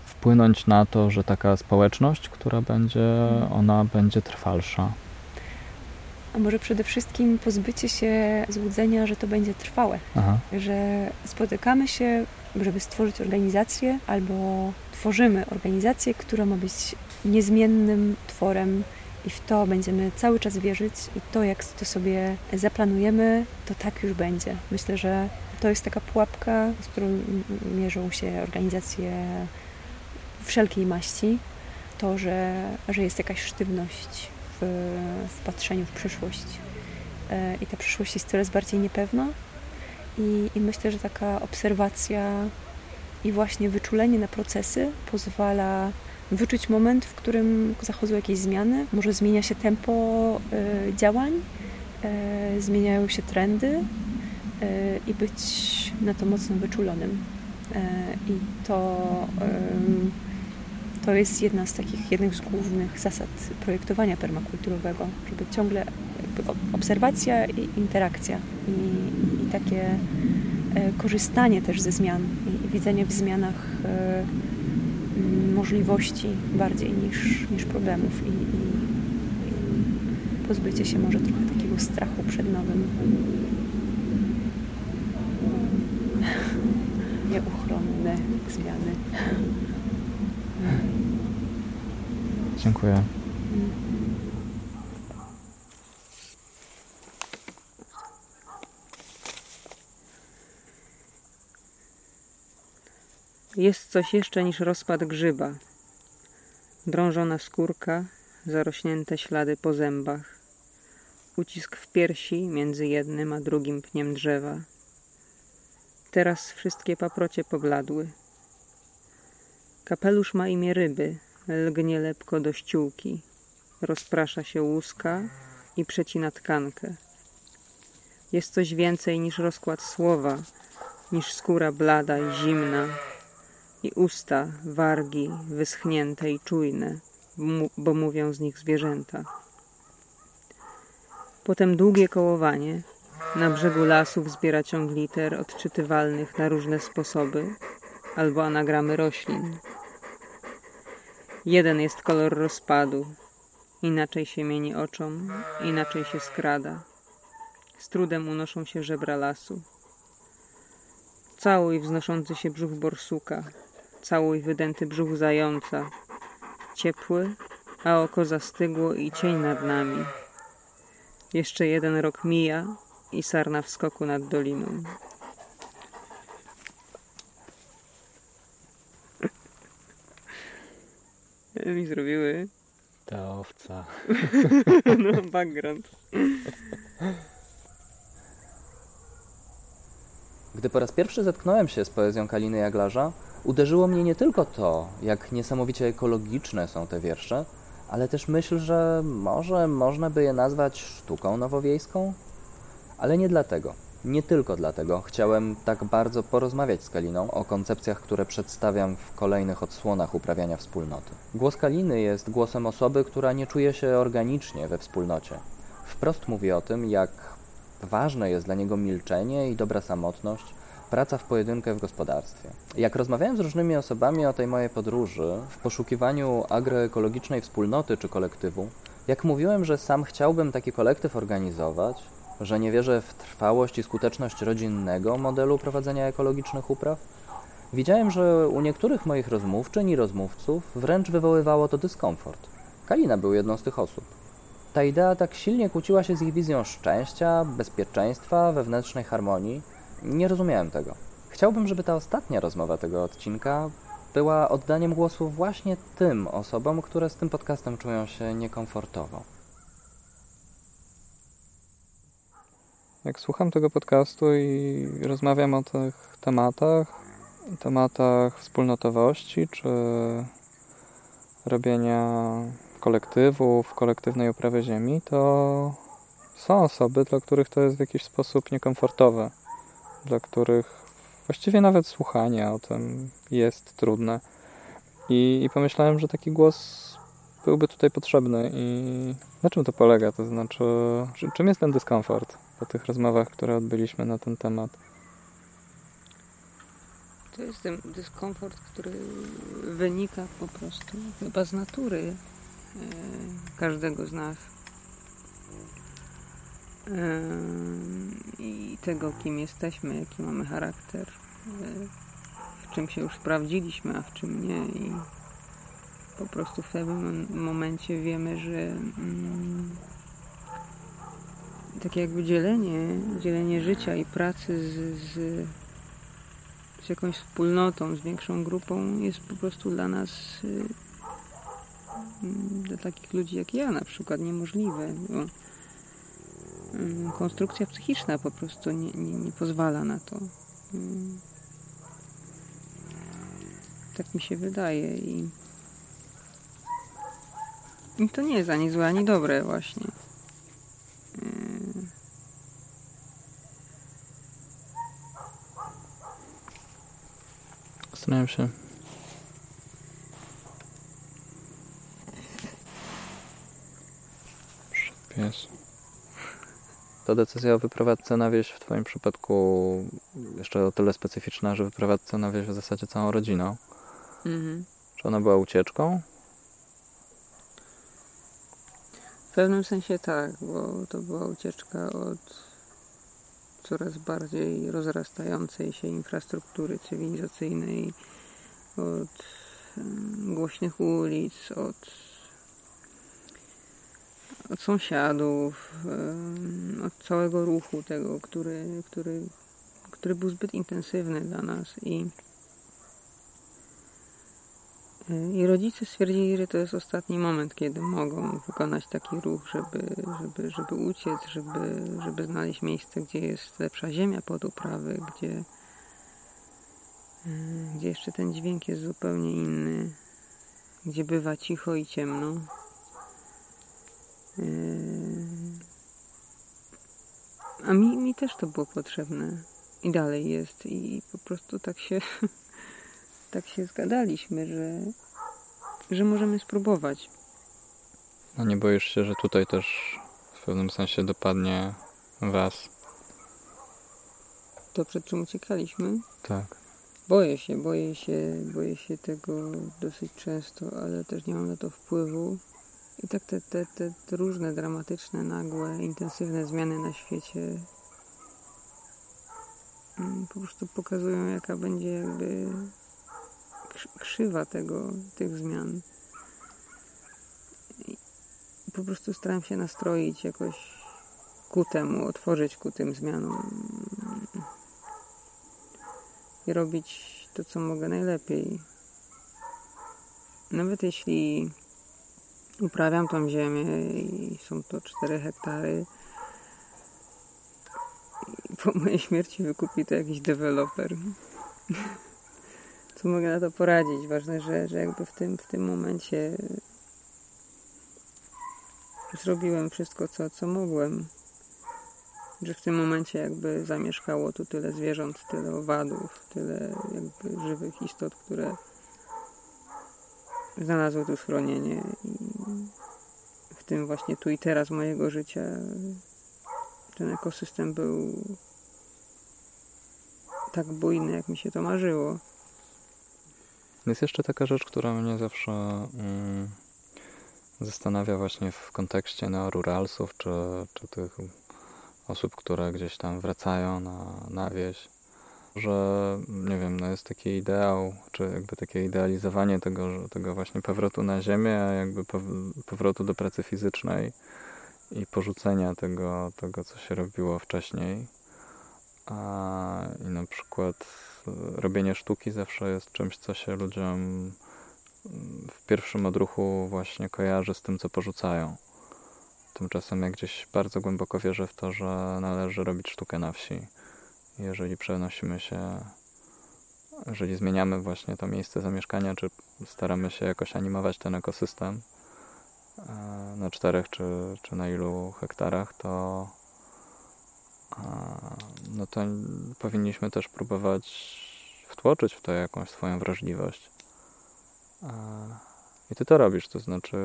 wpłynąć na to, że taka społeczność, która będzie, ona będzie trwalsza? A może przede wszystkim pozbycie się złudzenia, że to będzie trwałe. Że spotykamy się, żeby stworzyć organizację, albo tworzymy organizację, która ma być niezmiennym tworem i w to będziemy cały czas wierzyć i to, jak to sobie zaplanujemy, to tak już będzie. Myślę, że to jest taka pułapka, z którą mierzą się organizacje wszelkiej maści. To, że jest jakaś sztywność w patrzeniu w przyszłość. I ta przyszłość jest coraz bardziej niepewna i myślę, że taka obserwacja i właśnie wyczulenie na procesy pozwala wyczuć moment, w którym zachodzą jakieś zmiany. Może zmienia się tempo działań, zmieniają się trendy i być na to mocno wyczulonym. I to jest jednym z głównych zasad projektowania permakulturowego, żeby ciągle obserwacja i interakcja i takie korzystanie też ze zmian i widzenie w zmianach możliwości bardziej niż problemów i pozbycie się może trochę takiego strachu przed nowym. Nieuchronne zmiany. Dziękuję. Jest coś jeszcze niż rozpad grzyba. drążona skórka, zarośnięte ślady po zębach, ucisk w piersi między jednym a drugim pniem drzewa. Teraz wszystkie paprocie pobladły. Kapelusz ma imię ryby, lgnie lepko do ściółki, rozprasza się łuska i przecina tkankę. Jest coś więcej niż rozkład słowa, niż skóra blada i zimna i usta, wargi, wyschnięte i czujne, bo mówią z nich zwierzęta. Potem długie kołowanie. Na brzegu lasów zbiera ciąg liter odczytywalnych na różne sposoby albo anagramy roślin. Jeden jest kolor rozpadu. Inaczej się mieni oczom, inaczej się skrada. Z trudem unoszą się żebra lasu. Całuj wznoszący się brzuch borsuka, całuj wydęty brzuch zająca. Ciepły, a oko zastygło i cień nad nami. Jeszcze jeden rok mija i sarna w skoku nad doliną. Mi zrobiły... Ta owca. No, background. Gdy po raz pierwszy zetknąłem się z poezją Kaliny Jaglarza, uderzyło mnie nie tylko to, jak niesamowicie ekologiczne są te wiersze, ale też myśl, że może można by je nazwać sztuką nowowiejską? Ale nie dlatego, nie tylko dlatego chciałem tak bardzo porozmawiać z Kaliną o koncepcjach, które przedstawiam w kolejnych odsłonach uprawiania wspólnoty. Głos Kaliny jest głosem osoby, która nie czuje się organicznie we wspólnocie. Wprost mówi o tym, jak ważne jest dla niego milczenie i dobra samotność, praca w pojedynkę w gospodarstwie. Jak rozmawiałem z różnymi osobami o tej mojej podróży, w poszukiwaniu agroekologicznej wspólnoty czy kolektywu, jak mówiłem, że sam chciałbym taki kolektyw organizować, że nie wierzę w trwałość i skuteczność rodzinnego modelu prowadzenia ekologicznych upraw, widziałem, że u niektórych moich rozmówczyń i rozmówców wręcz wywoływało to dyskomfort. Kalina był jedną z tych osób. Ta idea tak silnie kłóciła się z ich wizją szczęścia, bezpieczeństwa, wewnętrznej harmonii. Nie rozumiałem tego. Chciałbym, żeby ta ostatnia rozmowa tego odcinka była oddaniem głosu właśnie tym osobom, które z tym podcastem czują się niekomfortowo. Jak słucham tego podcastu i rozmawiam o tych tematach wspólnotowości czy robienia kolektywów, kolektywnej uprawy ziemi, to są osoby, dla których to jest w jakiś sposób niekomfortowe, dla których właściwie nawet słuchanie o tym jest trudne. I pomyślałem, że taki głos byłby tutaj potrzebny i na czym to polega? To znaczy, czym jest ten dyskomfort po tych rozmowach, które odbyliśmy na ten temat? To jest ten dyskomfort, który wynika po prostu chyba z natury każdego z nas i tego, kim jesteśmy, jaki mamy charakter, w czym się już sprawdziliśmy, a w czym nie, i po prostu w pewnym momencie wiemy, że takie jakby dzielenie życia i pracy z jakąś wspólnotą, z większą grupą jest po prostu dla nas, dla takich ludzi jak ja na przykład, niemożliwe. Konstrukcja psychiczna po prostu nie pozwala na to. Tak mi się wydaje. I to nie jest ani złe, ani dobre właśnie. Zastanawiam się. Pies. Ta decyzja o wyprowadzce na wieś w twoim przypadku jeszcze o tyle specyficzna, że wyprowadzce na wieś w zasadzie całą rodziną. Mhm. Czy ona była ucieczką? W pewnym sensie tak, bo to była ucieczka od coraz bardziej rozrastającej się infrastruktury cywilizacyjnej, od głośnych ulic, od sąsiadów, od całego ruchu tego, który był zbyt intensywny dla nas. I I rodzice stwierdzili, że to jest ostatni moment, kiedy mogą wykonać taki ruch, żeby uciec, żeby znaleźć miejsce, gdzie jest lepsza ziemia pod uprawy, gdzie jeszcze ten dźwięk jest zupełnie inny, gdzie bywa cicho i ciemno. A mi też to było potrzebne i dalej jest, i po prostu tak się zgadaliśmy, że możemy spróbować. A nie boisz się, że tutaj też w pewnym sensie dopadnie was? To, przed czym uciekaliśmy? Tak. Boję się tego dosyć często, ale też nie mam na to wpływu. I tak te różne dramatyczne, nagłe, intensywne zmiany na świecie po prostu pokazują, jaka będzie jakby krzywa tych zmian. I po prostu staram się nastroić jakoś ku temu, otworzyć ku tym zmianom i robić to, co mogę najlepiej. Nawet jeśli uprawiam tą ziemię i są to 4 hektary, i po mojej śmierci wykupi to jakiś deweloper. Co mogę na to poradzić? Ważne, że jakby w tym momencie zrobiłem wszystko, co mogłem. Że w tym momencie jakby zamieszkało tu tyle zwierząt, tyle owadów, tyle jakby żywych istot, które znalazły tu schronienie. I w tym właśnie tu i teraz mojego życia ten ekosystem był tak bujny, jak mi się to marzyło. Jest jeszcze taka rzecz, która mnie zawsze zastanawia właśnie w kontekście neoruralsów, czy tych osób, które gdzieś tam wracają na wieś, że nie wiem, no jest taki ideał, czy jakby takie idealizowanie tego właśnie powrotu na ziemię, a jakby powrotu do pracy fizycznej i porzucenia tego co się robiło wcześniej. I na przykład robienie sztuki zawsze jest czymś, co się ludziom w pierwszym odruchu właśnie kojarzy z tym, co porzucają. Tymczasem ja gdzieś bardzo głęboko wierzę w to, że należy robić sztukę na wsi. Jeżeli przenosimy się, jeżeli zmieniamy właśnie to miejsce zamieszkania, czy staramy się jakoś animować ten ekosystem na 4 czy na ilu hektarach, to no to powinniśmy też próbować wtłoczyć w to jakąś swoją wrażliwość. I ty to robisz, to znaczy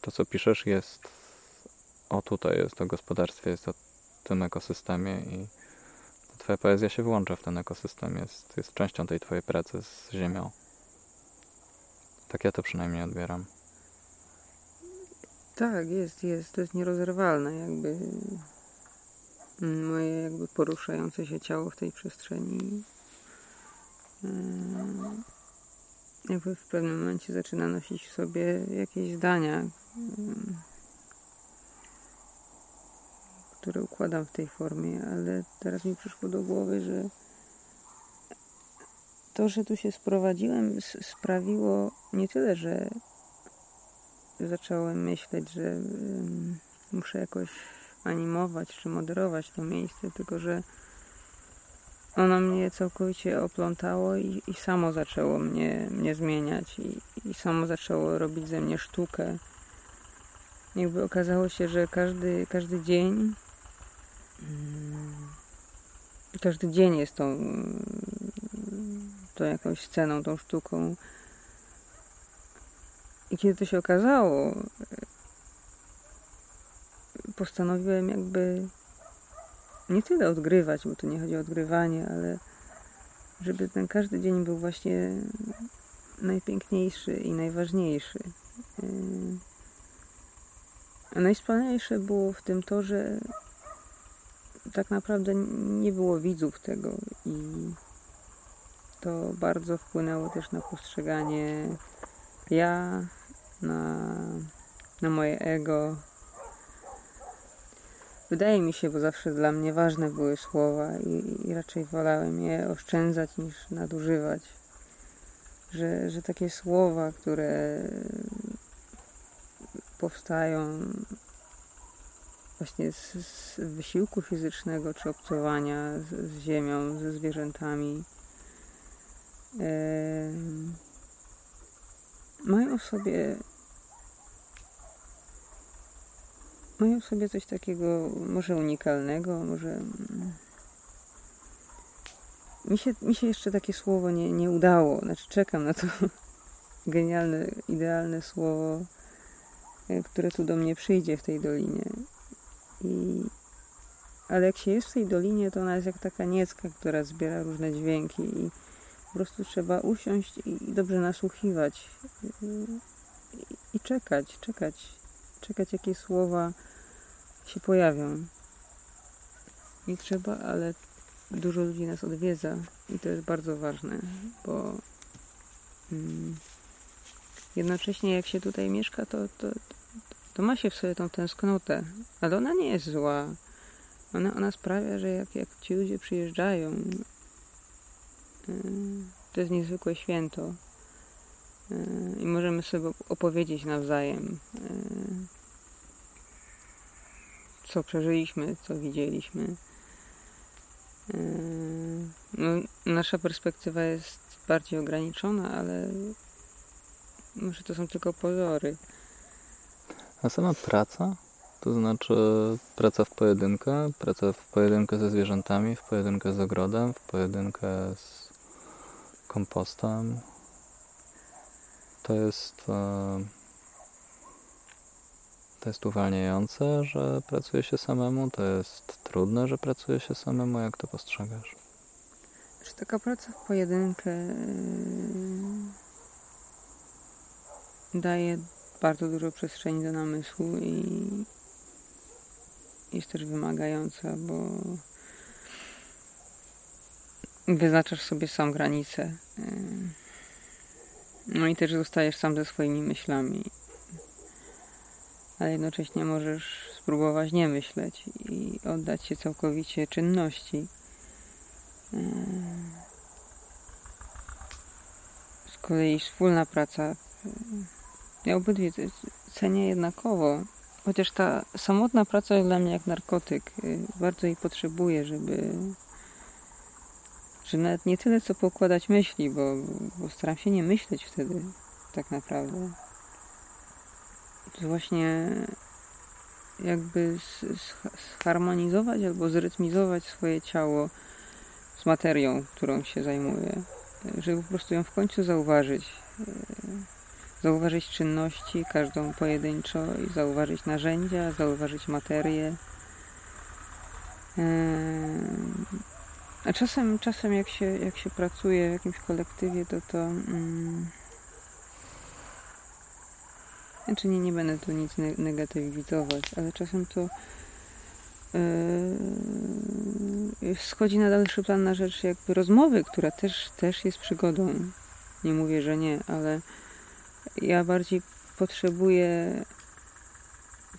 to, co piszesz, jest o tutaj, jest o gospodarstwie, jest o tym ekosystemie i twoja poezja się wyłącza w ten ekosystem, jest częścią tej twojej pracy z ziemią. Tak ja to przynajmniej odbieram. Tak, jest. To jest nierozerwalne jakby moje jakby poruszające się ciało w tej przestrzeni. Jakby w pewnym momencie zaczyna nosić w sobie jakieś zdania, które układam w tej formie, ale teraz mi przyszło do głowy, że to, że tu się sprowadziłem, sprawiło nie tyle, że zacząłem myśleć, że muszę jakoś animować czy moderować to miejsce, tylko że ono mnie całkowicie oplątało i samo zaczęło mnie zmieniać i samo zaczęło robić ze mnie sztukę. Jakby okazało się, że każdy dzień jest tą jakąś sceną, tą sztuką. I kiedy to się okazało, postanowiłem jakby nie tyle odgrywać, bo tu nie chodzi o odgrywanie, ale żeby ten każdy dzień był właśnie najpiękniejszy i najważniejszy. A najwspanialsze było w tym to, że tak naprawdę nie było widzów tego i to bardzo wpłynęło też na postrzeganie ja, na moje ego. Wydaje mi się, bo zawsze dla mnie ważne były słowa i raczej wolałem je oszczędzać niż nadużywać. że takie słowa, które powstają właśnie z wysiłku fizycznego czy obcowania z ziemią, ze zwierzętami, mają w sobie coś takiego może unikalnego, może... Mi się jeszcze takie słowo nie udało, znaczy czekam na to genialne, idealne słowo, które tu do mnie przyjdzie w tej dolinie. Ale jak się jest w tej dolinie, to ona jest jak taka niecka, która zbiera różne dźwięki i po prostu trzeba usiąść i dobrze nasłuchiwać i czekać, jakie słowa się pojawią. I trzeba, ale dużo ludzi nas odwiedza i to jest bardzo ważne, bo jednocześnie jak się tutaj mieszka, to ma się w sobie tą tęsknotę, ale ona nie jest zła. Ona sprawia, że jak ci ludzie przyjeżdżają, to jest niezwykłe święto i możemy sobie opowiedzieć nawzajem, co przeżyliśmy, co widzieliśmy. No, nasza perspektywa jest bardziej ograniczona, ale może to są tylko pozory. A sama praca, to znaczy praca w pojedynkę ze zwierzętami, w pojedynkę z ogrodem, w pojedynkę z kompostem, to jest uwalniające, że pracuje się samemu, to jest trudne, że pracuje się samemu. Jak to postrzegasz? Czy taka praca w pojedynkę daje bardzo dużo przestrzeni do namysłu i jest też wymagająca, bo wyznaczasz sobie sam granice. No i też zostajesz sam ze swoimi myślami. Ale jednocześnie możesz spróbować nie myśleć i oddać się całkowicie czynności. Z kolei wspólna praca, ja obydwie cenię jednakowo, chociaż ta samotna praca jest dla mnie jak narkotyk. Bardzo jej potrzebuję, żeby nawet nie tyle co poukładać myśli, bo staram się nie myśleć wtedy tak naprawdę. To właśnie jakby zharmonizować albo zrytmizować swoje ciało z materią, którą się zajmuje, żeby po prostu ją w końcu zauważyć. Zauważyć czynności, każdą pojedynczo, i zauważyć narzędzia, zauważyć materię. A czasem jak się pracuje w jakimś kolektywie, znaczy nie będę tu nic negatywizować, ale czasem to schodzi na dalszy plan na rzecz jakby rozmowy, która też jest przygodą. Nie mówię, że nie, ale ja bardziej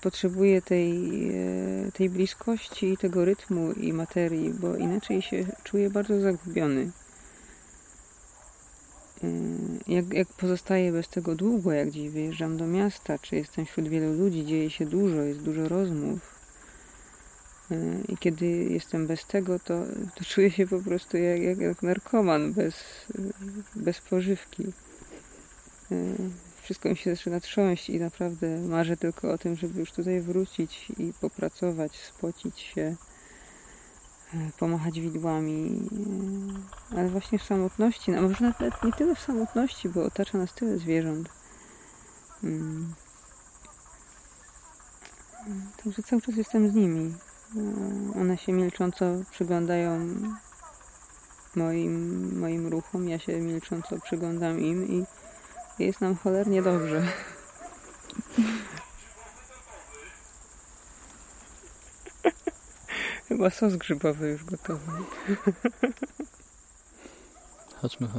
potrzebuję tej bliskości i tego rytmu i materii, bo inaczej się czuję bardzo zagubiony. Jak pozostaję bez tego długo, jak gdzieś wyjeżdżam do miasta, czy jestem wśród wielu ludzi, dzieje się dużo, jest dużo rozmów. I kiedy jestem bez tego, to czuję się po prostu jak narkoman bez pożywki. Wszystko mi się zaczyna trząść i naprawdę marzę tylko o tym, żeby już tutaj wrócić i popracować, spocić się, pomachać widłami, ale właśnie w samotności, a może nawet nie tyle w samotności, bo otacza nas tyle zwierząt. Także cały czas jestem z nimi. One się milcząco przyglądają moim ruchom, ja się milcząco przyglądam im i jest nam cholernie dobrze. Chyba sos grzybowy już gotowy. Chodźmy.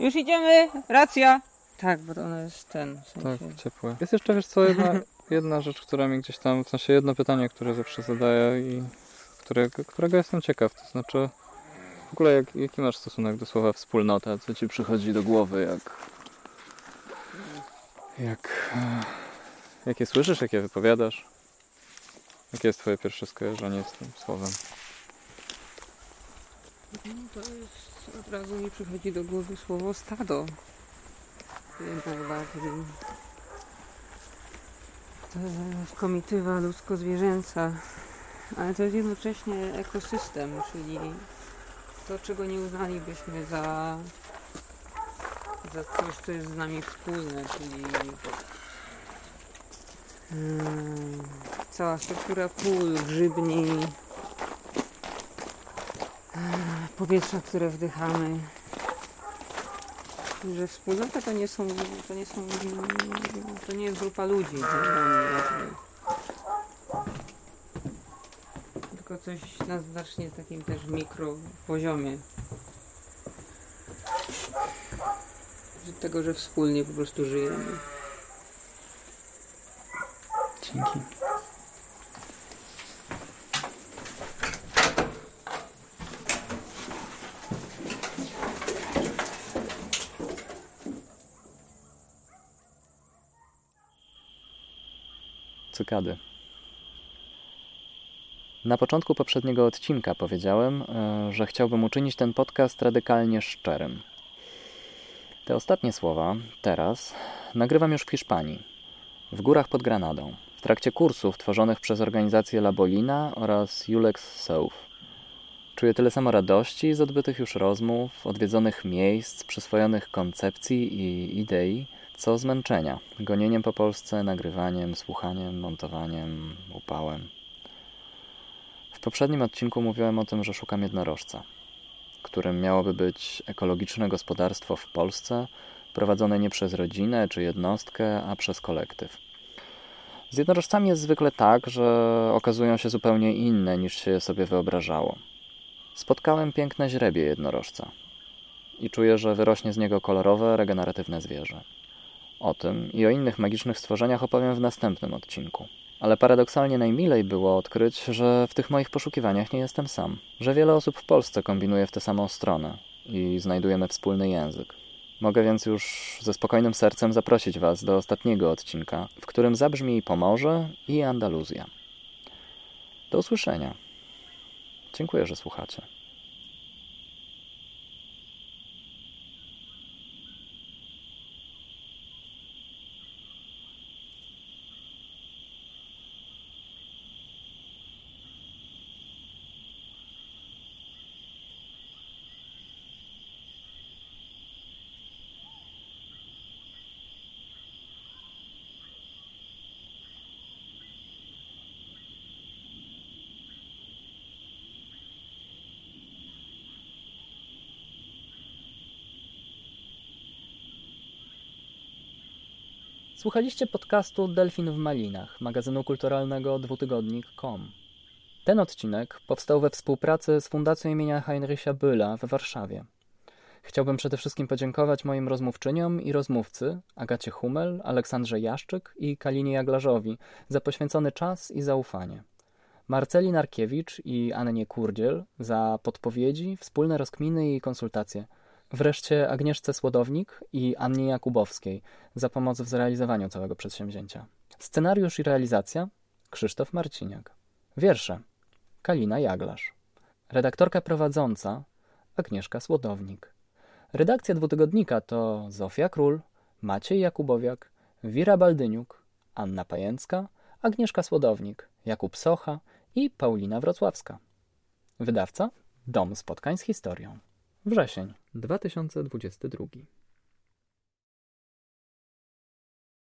Już idziemy, racja. Tak, bo ona jest w sensie... Tak, ciepłe. Jest jeszcze, wiesz co, jedna rzecz, która mi gdzieś tam, w sensie jedno pytanie, które zawsze zadaję i którego jestem ciekaw, to znaczy W ogóle jaki masz stosunek do słowa wspólnota? Co ci przychodzi do głowy, jakie słyszysz, jakie wypowiadasz? Jakie jest twoje pierwsze skojarzenie z tym słowem? To jest, od razu mi przychodzi do głowy słowo stado. Komitywa ludzko-zwierzęca, ale to jest jednocześnie ekosystem, czyli to, czego nie uznalibyśmy za coś, co jest z nami wspólne, czyli cała struktura pól, grzybni, powietrza, które wdychamy. Że wspólnota to nie jest grupa ludzi, tylko coś na znacznie takim też mikropoziomie. Tego, że wspólnie po prostu żyjemy. Dzięki. Cykady. Na początku poprzedniego odcinka powiedziałem, że chciałbym uczynić ten podcast radykalnie szczerym. Te ostatnie słowa, teraz, nagrywam już w Hiszpanii, w górach pod Granadą, w trakcie kursów tworzonych przez organizację Labolina oraz Julex South. Czuję tyle samo radości z odbytych już rozmów, odwiedzonych miejsc, przyswojonych koncepcji i idei, co zmęczenia, gonieniem po Polsce, nagrywaniem, słuchaniem, montowaniem, upałem. W poprzednim odcinku mówiłem o tym, że szukam jednorożca, którym miałoby być ekologiczne gospodarstwo w Polsce, prowadzone nie przez rodzinę czy jednostkę, a przez kolektyw. Z jednorożcami jest zwykle tak, że okazują się zupełnie inne, niż się je sobie wyobrażało. Spotkałem piękne źrebie jednorożca i czuję, że wyrośnie z niego kolorowe, regeneratywne zwierzę. O tym i o innych magicznych stworzeniach opowiem w następnym odcinku. Ale paradoksalnie najmilej było odkryć, że w tych moich poszukiwaniach nie jestem sam. Że wiele osób w Polsce kombinuje w tę samą stronę i znajdujemy wspólny język. Mogę więc już ze spokojnym sercem zaprosić Was do ostatniego odcinka, w którym zabrzmi Pomorze i Andaluzja. Do usłyszenia. Dziękuję, że słuchacie. Słuchaliście podcastu Delfin w Malinach, magazynu kulturalnego dwutygodnik.com. Ten odcinek powstał we współpracy z Fundacją im. Heinricha Bölla w Warszawie. Chciałbym przede wszystkim podziękować moim rozmówczyniom i rozmówcy Agacie Hummel, Aleksandrze Jaszczyk i Kalinie Jaglarzowi za poświęcony czas i zaufanie. Marceli Narkiewicz i Annie Kurdziel za podpowiedzi, wspólne rozkminy i konsultacje. Wreszcie Agnieszce Słodownik i Annie Jakubowskiej za pomoc w zrealizowaniu całego przedsięwzięcia. Scenariusz i realizacja Krzysztof Marciniak. Wiersze Kalina Jaglarz. Redaktorka prowadząca Agnieszka Słodownik. Redakcja Dwutygodnika to Zofia Król, Maciej Jakubowiak, Wira Baldyniuk, Anna Pajęcka, Agnieszka Słodownik, Jakub Socha i Paulina Wrocławska. Wydawca Dom Spotkań z Historią. Wrzesień 2022.